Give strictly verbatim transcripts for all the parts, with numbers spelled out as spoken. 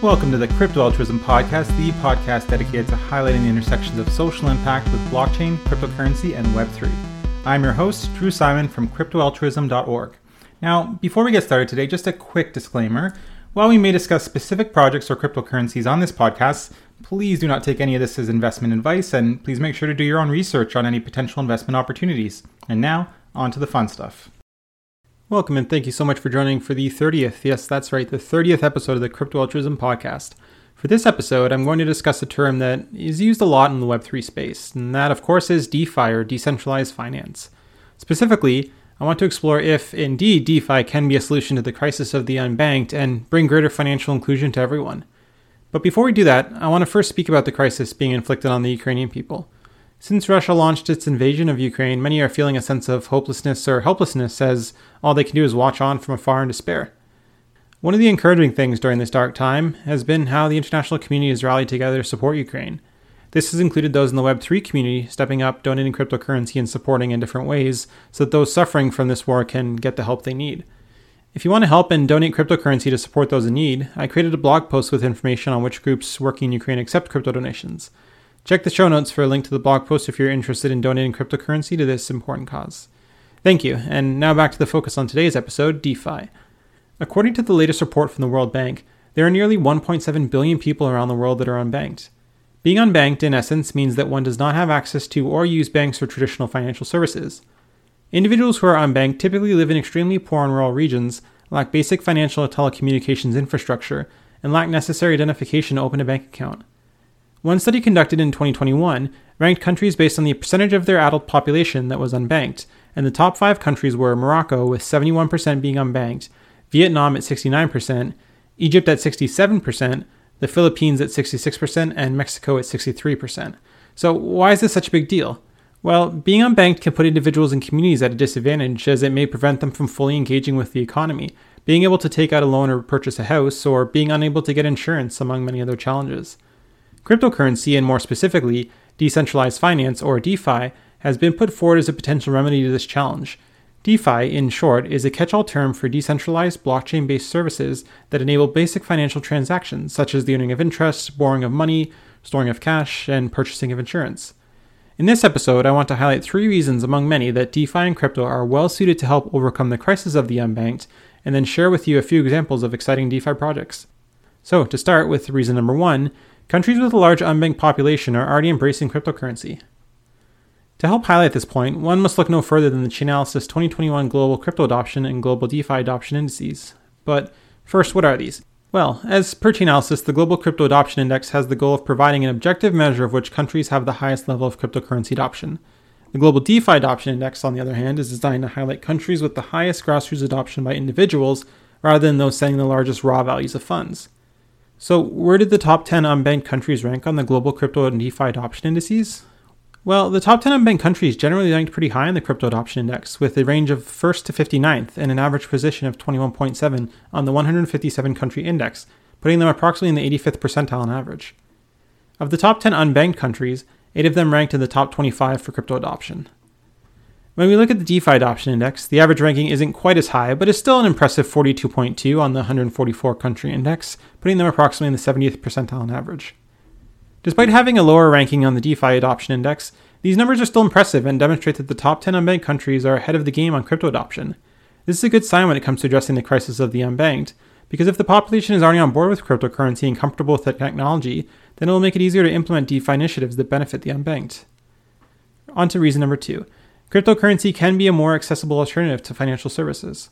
Welcome to the Crypto Altruism Podcast, the podcast dedicated to highlighting the intersections of social impact with blockchain, cryptocurrency, and web three. I'm your host, Drew Simon from Crypto Altruism dot org. Now, before we get started today, just a quick disclaimer. While we may discuss specific projects or cryptocurrencies on this podcast, please do not take any of this as investment advice, and please make sure to do your own research on any potential investment opportunities. And now, on to the fun stuff. Welcome and thank you so much for joining for the thirtieth, yes that's right, the thirtieth episode of the Crypto Altruism Podcast. For this episode, I'm going to discuss a term that is used a lot in the web three space, and that of course is DeFi, or Decentralized Finance. Specifically, I want to explore if indeed DeFi can be a solution to the crisis of the unbanked and bring greater financial inclusion to everyone. But before we do that, I want to first speak about the crisis being inflicted on the Ukrainian people. Since Russia launched its invasion of Ukraine, many are feeling a sense of hopelessness or helplessness as all they can do is watch on from afar in despair. One of the encouraging things during this dark time has been how the international community has rallied together to support Ukraine. This has included those in the web three community stepping up, donating cryptocurrency, and supporting in different ways so that those suffering from this war can get the help they need. If you want to help and donate cryptocurrency to support those in need, I created a blog post with information on which groups working in Ukraine accept crypto donations. Check the show notes for a link to the blog post if you're interested in donating cryptocurrency to this important cause. Thank you, and now back to the focus on today's episode, DeFi. According to the latest report from the World Bank, there are nearly one point seven billion people around the world that are unbanked. Being unbanked, in essence, means that one does not have access to or use banks or traditional financial services. Individuals who are unbanked typically live in extremely poor and rural regions, lack basic financial and telecommunications infrastructure, and lack necessary identification to open a bank account. One study conducted in twenty twenty-one ranked countries based on the percentage of their adult population that was unbanked, and the top five countries were Morocco with seventy-one percent being unbanked, Vietnam at sixty-nine percent, Egypt at sixty-seven percent, the Philippines at sixty-six percent, and Mexico at sixty-three percent. So why is this such a big deal? Well, being unbanked can put individuals and communities at a disadvantage as it may prevent them from fully engaging with the economy, being able to take out a loan or purchase a house, or being unable to get insurance, among many other challenges. Cryptocurrency, and more specifically, decentralized finance, or DeFi, has been put forward as a potential remedy to this challenge. DeFi, in short, is a catch-all term for decentralized blockchain-based services that enable basic financial transactions, such as the earning of interest, borrowing of money, storing of cash, and purchasing of insurance. In this episode, I want to highlight three reasons among many that DeFi and crypto are well-suited to help overcome the crisis of the unbanked, and then share with you a few examples of exciting DeFi projects. So, to start with reason number one, countries with a large unbanked population are already embracing cryptocurrency. To help highlight this point, one must look no further than the Chainalysis twenty twenty-one Global Crypto Adoption and Global DeFi Adoption Indices. But first, what are these? Well, as per Chainalysis, the Global Crypto Adoption Index has the goal of providing an objective measure of which countries have the highest level of cryptocurrency adoption. The Global DeFi Adoption Index, on the other hand, is designed to highlight countries with the highest grassroots adoption by individuals, rather than those setting the largest raw values of funds. So where did the top ten unbanked countries rank on the global crypto and DeFi adoption indices? Well, the top ten unbanked countries generally ranked pretty high in the crypto adoption index, with a range of first to fifty-ninth and an average position of twenty-one point seven on the one hundred fifty-seven country index, putting them approximately in the eighty-fifth percentile on average. Of the top ten unbanked countries, eight of them ranked in the top twenty-five for crypto adoption. When we look at the DeFi adoption index, the average ranking isn't quite as high, but is still an impressive forty-two point two on the one hundred forty-four country index, putting them approximately in the seventieth percentile on average. Despite having a lower ranking on the DeFi adoption index, these numbers are still impressive and demonstrate that the top ten unbanked countries are ahead of the game on crypto adoption. This is a good sign when it comes to addressing the crisis of the unbanked, because if the population is already on board with cryptocurrency and comfortable with the technology, then it will make it easier to implement DeFi initiatives that benefit the unbanked. On to reason number two. Cryptocurrency can be a more accessible alternative to financial services.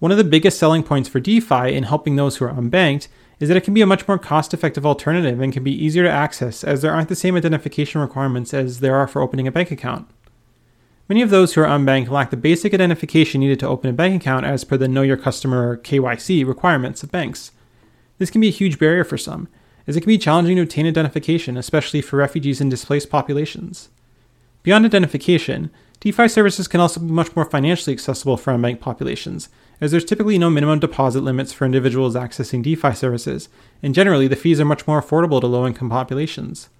One of the biggest selling points for DeFi in helping those who are unbanked is that it can be a much more cost-effective alternative and can be easier to access, as there aren't the same identification requirements as there are for opening a bank account. Many of those who are unbanked lack the basic identification needed to open a bank account as per the Know Your Customer, or K Y C, requirements of banks. This can be a huge barrier for some, as it can be challenging to obtain identification, especially for refugees and displaced populations. Beyond identification, DeFi services can also be much more financially accessible for unbanked populations, as there's typically no minimum deposit limits for individuals accessing DeFi services, and generally the fees are much more affordable to low-income populations.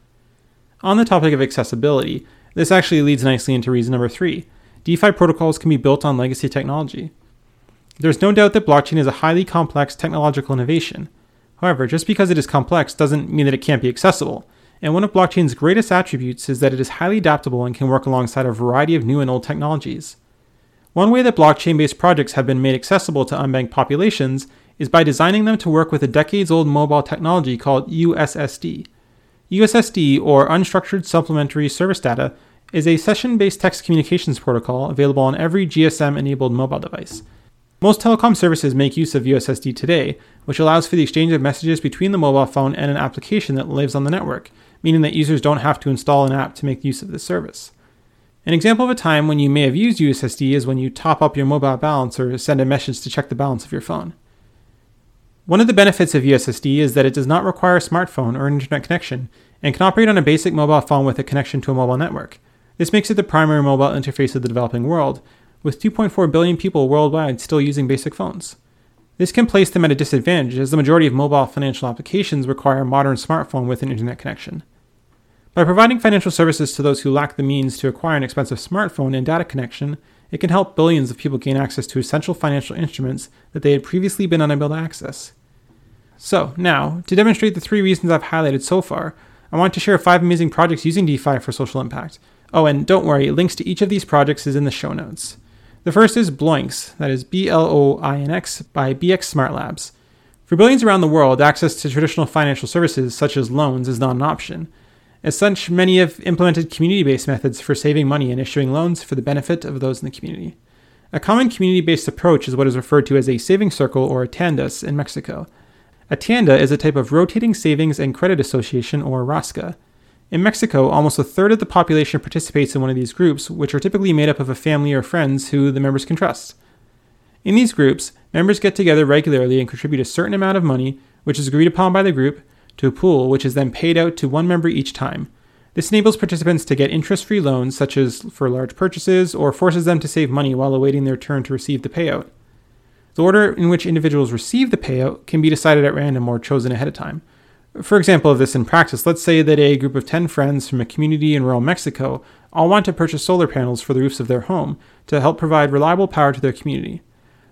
On the topic of accessibility, this actually leads nicely into reason number three. DeFi protocols can be built on legacy technology. There's no doubt that blockchain is a highly complex technological innovation. However, just because it is complex doesn't mean that it can't be accessible. And one of blockchain's greatest attributes is that it is highly adaptable and can work alongside a variety of new and old technologies. One way that blockchain-based projects have been made accessible to unbanked populations is by designing them to work with a decades-old mobile technology called U S S D. U S S D, or Unstructured Supplementary Service Data, is a session-based text communications protocol available on every G S M-enabled mobile device. Most telecom services make use of U S S D today, which allows for the exchange of messages between the mobile phone and an application that lives on the network, meaning that users don't have to install an app to make use of this service. An example of a time when you may have used U S S D is when you top up your mobile balance or send a message to check the balance of your phone. One of the benefits of U S S D is that it does not require a smartphone or an internet connection and can operate on a basic mobile phone with a connection to a mobile network. This makes it the primary mobile interface of the developing world, with two point four billion people worldwide still using basic phones. This can place them at a disadvantage, as the majority of mobile financial applications require a modern smartphone with an internet connection. By providing financial services to those who lack the means to acquire an expensive smartphone and data connection, it can help billions of people gain access to essential financial instruments that they had previously been unable to access. So, now, to demonstrate the three reasons I've highlighted so far, I want to share five amazing projects using DeFi for social impact. Oh, and don't worry, links to each of these projects is in the show notes. The first is Bloinx, that is B L O I N X, by B X Smart Labs. For billions around the world, access to traditional financial services such as loans is not an option. As such, many have implemented community-based methods for saving money and issuing loans for the benefit of those in the community. A common community-based approach is what is referred to as a savings circle, or a tandas, in Mexico. A tanda is a type of rotating savings and credit association, or RASCA. In Mexico, almost a third of the population participates in one of these groups, which are typically made up of a family or friends who the members can trust. In these groups, members get together regularly and contribute a certain amount of money, which is agreed upon by the group, to a pool, which is then paid out to one member each time. This enables participants to get interest-free loans, such as for large purchases, or forces them to save money while awaiting their turn to receive the payout. The order in which individuals receive the payout can be decided at random or chosen ahead of time. For example of this in practice, let's say that a group of ten friends from a community in rural Mexico all want to purchase solar panels for the roofs of their home to help provide reliable power to their community.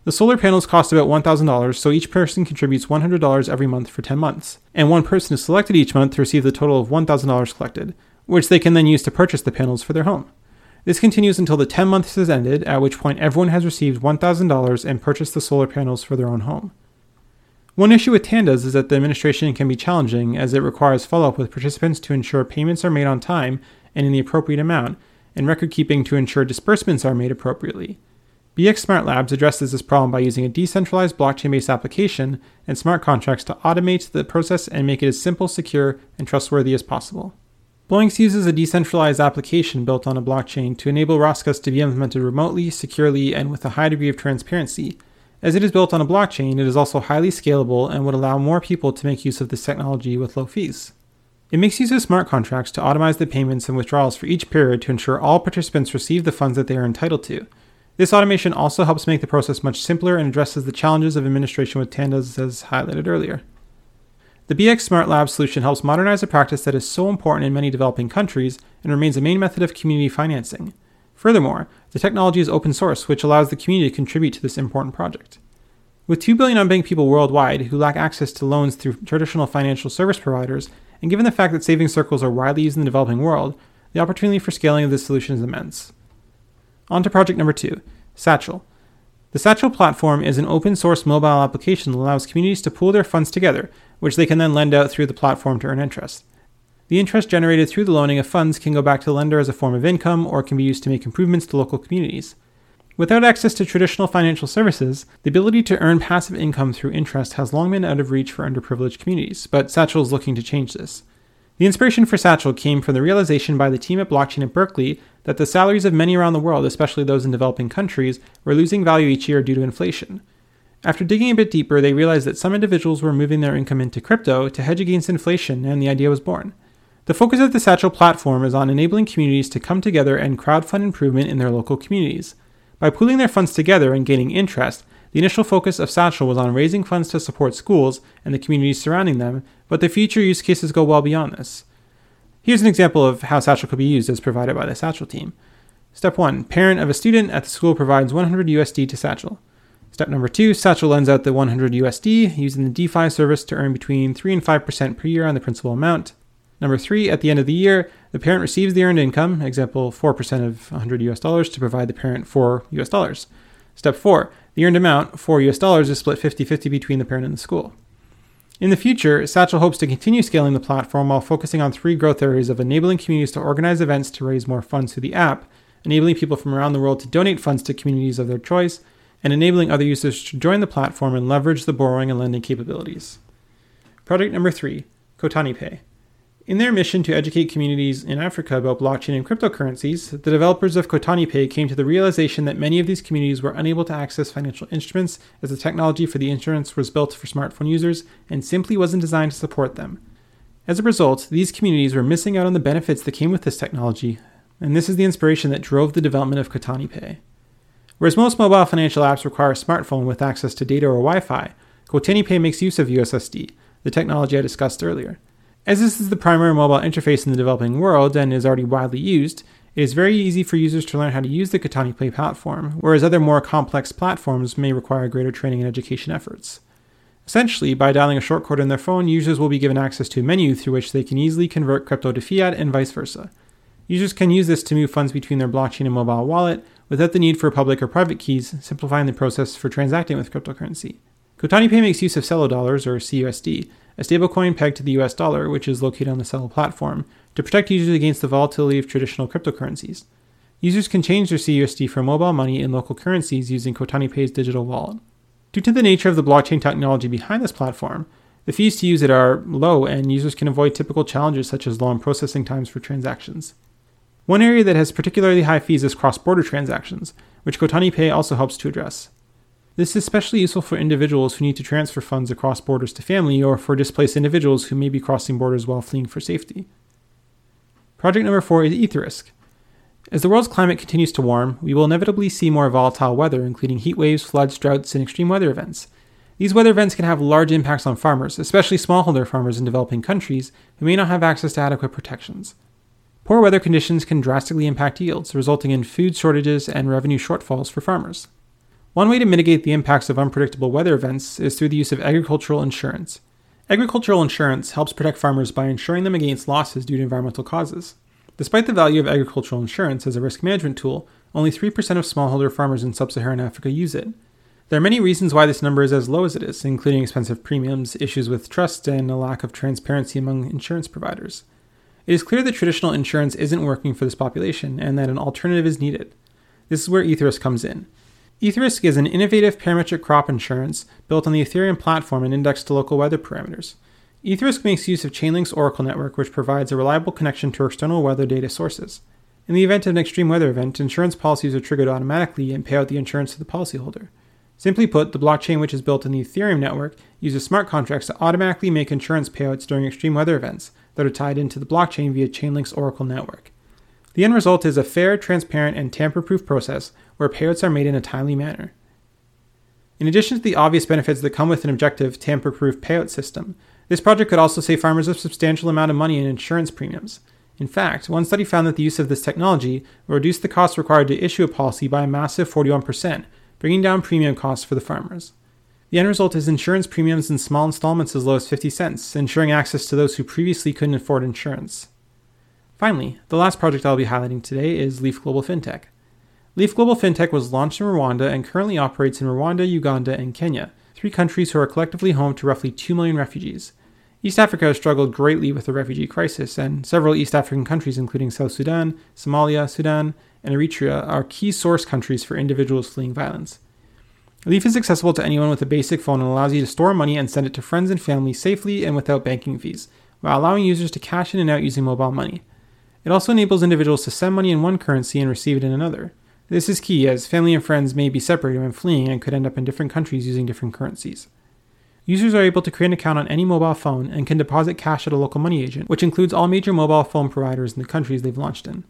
The solar panels cost about one thousand dollars, so each person contributes one hundred dollars every month for ten months, and one person is selected each month to receive the total of one thousand dollars collected, which they can then use to purchase the panels for their home. This continues until the ten months is ended, at which point everyone has received one thousand dollars and purchased the solar panels for their own home. One issue with tandas is that the administration can be challenging, as it requires follow-up with participants to ensure payments are made on time and in the appropriate amount, and record-keeping to ensure disbursements are made appropriately. B X Smart Labs addresses this problem by using a decentralized blockchain-based application and smart contracts to automate the process and make it as simple, secure, and trustworthy as possible. Bloinx uses a decentralized application built on a blockchain to enable RASCAs to be implemented remotely, securely, and with a high degree of transparency. As it is built on a blockchain, it is also highly scalable and would allow more people to make use of this technology with low fees. It makes use of smart contracts to automate the payments and withdrawals for each period to ensure all participants receive the funds that they are entitled to. This automation also helps make the process much simpler and addresses the challenges of administration with tandas, as highlighted earlier. The B X Smart Labs solution helps modernize a practice that is so important in many developing countries and remains a main method of community financing. Furthermore, the technology is open source, which allows the community to contribute to this important project. With two billion unbanked people worldwide who lack access to loans through traditional financial service providers, and given the fact that savings circles are widely used in the developing world, the opportunity for scaling of this solution is immense. On to project number two, Satchel. The Satchel platform is an open source mobile application that allows communities to pool their funds together, which they can then lend out through the platform to earn interest. The interest generated through the loaning of funds can go back to the lender as a form of income or can be used to make improvements to local communities. Without access to traditional financial services, the ability to earn passive income through interest has long been out of reach for underprivileged communities, but Satchel is looking to change this. The inspiration for Satchel came from the realization by the team at Blockchain at Berkeley that the salaries of many around the world, especially those in developing countries, were losing value each year due to inflation. After digging a bit deeper, they realized that some individuals were moving their income into crypto to hedge against inflation, and the idea was born. The focus of the Satchel platform is on enabling communities to come together and crowdfund improvement in their local communities. By pooling their funds together and gaining interest, the initial focus of Satchel was on raising funds to support schools and the communities surrounding them, but the future use cases go well beyond this. Here's an example of how Satchel could be used as provided by the Satchel team. Step one. Parent of a student at the school provides one hundred U S D to Satchel. Step number two, Satchel lends out the one hundred U S D using the DeFi service to earn between three and five percent per year on the principal amount. Number three, at the end of the year, the parent receives the earned income, example four percent of one hundred U S dollars to provide the parent four U S dollars. Step four, the earned amount, four U S dollars, is split fifty-fifty between the parent and the school. In the future, Satchel hopes to continue scaling the platform while focusing on three growth areas of enabling communities to organize events to raise more funds through the app, enabling people from around the world to donate funds to communities of their choice, and enabling other users to join the platform and leverage the borrowing and lending capabilities. Project number three, Kotani Pay. In their mission to educate communities in Africa about blockchain and cryptocurrencies, the developers of Kotani Pay came to the realization that many of these communities were unable to access financial instruments as the technology for the insurance was built for smartphone users and simply wasn't designed to support them. As a result, these communities were missing out on the benefits that came with this technology, and this is the inspiration that drove the development of Kotani Pay. Whereas most mobile financial apps require a smartphone with access to data or Wi-Fi, Kotani Pay makes use of U S S D, the technology I discussed earlier. As this is the primary mobile interface in the developing world and is already widely used, it is very easy for users to learn how to use the Kotani Pay platform, whereas other more complex platforms may require greater training and education efforts. Essentially, by dialing a short code on their phone, users will be given access to a menu through which they can easily convert crypto to fiat and vice versa. Users can use this to move funds between their blockchain and mobile wallet without the need for public or private keys, simplifying the process for transacting with cryptocurrency. Kotani Pay makes use of Celo dollars, or C U S D, a stablecoin pegged to the U S dollar, which is located on the Celo platform, to protect users against the volatility of traditional cryptocurrencies. Users can change their C U S D for mobile money in local currencies using Kotani Pay's digital wallet. Due to the nature of the blockchain technology behind this platform, the fees to use it are low and users can avoid typical challenges such as long processing times for transactions. One area that has particularly high fees is cross-border transactions, which Kotani Pay also helps to address. This is especially useful for individuals who need to transfer funds across borders to family or for displaced individuals who may be crossing borders while fleeing for safety. Project number four is Etherisc. As the world's climate continues to warm, we will inevitably see more volatile weather, including heat waves, floods, droughts, and extreme weather events. These weather events can have large impacts on farmers, especially smallholder farmers in developing countries who may not have access to adequate protections. Poor weather conditions can drastically impact yields, resulting in food shortages and revenue shortfalls for farmers. One way to mitigate the impacts of unpredictable weather events is through the use of agricultural insurance. Agricultural insurance helps protect farmers by insuring them against losses due to environmental causes. Despite the value of agricultural insurance as a risk management tool, only three percent of smallholder farmers in sub-Saharan Africa use it. There are many reasons why this number is as low as it is, including expensive premiums, issues with trust, and a lack of transparency among insurance providers. It is clear that traditional insurance isn't working for this population and that an alternative is needed. This is where Etherisc comes in. Etherisc is an innovative parametric crop insurance built on the Ethereum platform and indexed to local weather parameters. Etherisc makes use of Chainlink's Oracle network, which provides a reliable connection to external weather data sources. In the event of an extreme weather event, insurance policies are triggered automatically and pay out the insurance to the policyholder. Simply put, the blockchain, which is built in the Ethereum network, uses smart contracts to automatically make insurance payouts during extreme weather events that are tied into the blockchain via Chainlink's Oracle network. The end result is a fair, transparent, and tamper-proof process where payouts are made in a timely manner. In addition to the obvious benefits that come with an objective, tamper-proof payout system, this project could also save farmers a substantial amount of money in insurance premiums. In fact, one study found that the use of this technology will reduce the costs required to issue a policy by a massive forty-one percent, bringing down premium costs for the farmers. The end result is insurance premiums in small installments as low as fifty cents, ensuring access to those who previously couldn't afford insurance. Finally, the last project I'll be highlighting today is Leaf Global Fintech. Leaf Global Fintech was launched in Rwanda and currently operates in Rwanda, Uganda, and Kenya, three countries who are collectively home to roughly two million refugees. East Africa has struggled greatly with the refugee crisis, and several East African countries, including South Sudan, Somalia, Sudan, and Eritrea, are key source countries for individuals fleeing violence. Leaf is accessible to anyone with a basic phone and allows you to store money and send it to friends and family safely and without banking fees, while allowing users to cash in and out using mobile money. It also enables individuals to send money in one currency and receive it in another. This is key as family and friends may be separated when fleeing and could end up in different countries using different currencies. Users are able to create an account on any mobile phone and can deposit cash at a local money agent, which includes all major mobile phone providers in the countries they've launched in.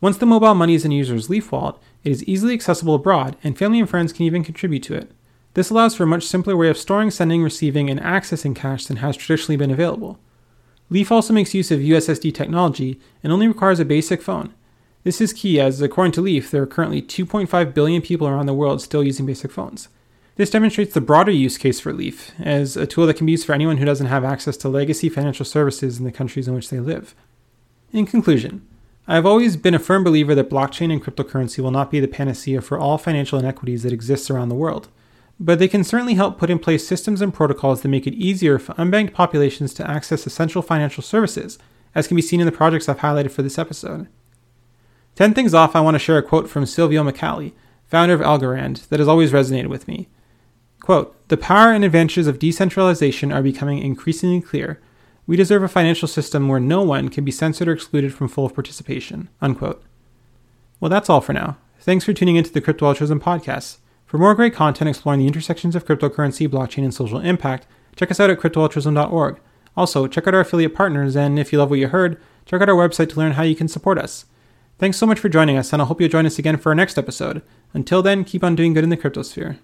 Once the mobile money is in a user's Leaf wallet, it is easily accessible abroad, and family and friends can even contribute to it. This allows for a much simpler way of storing, sending, receiving, and accessing cash than has traditionally been available. Leaf also makes use of U S S D technology and only requires a basic phone. This is key as, according to Leaf, there are currently two point five billion people around the world still using basic phones. This demonstrates the broader use case for Leaf as a tool that can be used for anyone who doesn't have access to legacy financial services in the countries in which they live. In conclusion, I have always been a firm believer that blockchain and cryptocurrency will not be the panacea for all financial inequities that exist around the world, but they can certainly help put in place systems and protocols that make it easier for unbanked populations to access essential financial services, as can be seen in the projects I've highlighted for this episode. To end things off, I want to share a quote from Silvio Micali, founder of Algorand, that has always resonated with me. Quote, "The power and advantages of decentralization are becoming increasingly clear. We deserve a financial system where no one can be censored or excluded from full participation." Unquote. Well, that's all for now. Thanks for tuning into the Crypto Altruism podcast. For more great content exploring the intersections of cryptocurrency, blockchain, and social impact, check us out at crypto altruism dot org. Also, check out our affiliate partners, and if you love what you heard, check out our website to learn how you can support us. Thanks so much for joining us, and I hope you'll join us again for our next episode. Until then, keep on doing good in the cryptosphere.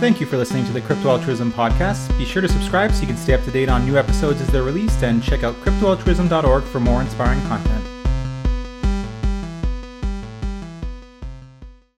Thank you for listening to the Crypto Altruism podcast. Be sure to subscribe so you can stay up to date on new episodes as they're released, and check out crypto altruism dot org for more inspiring content.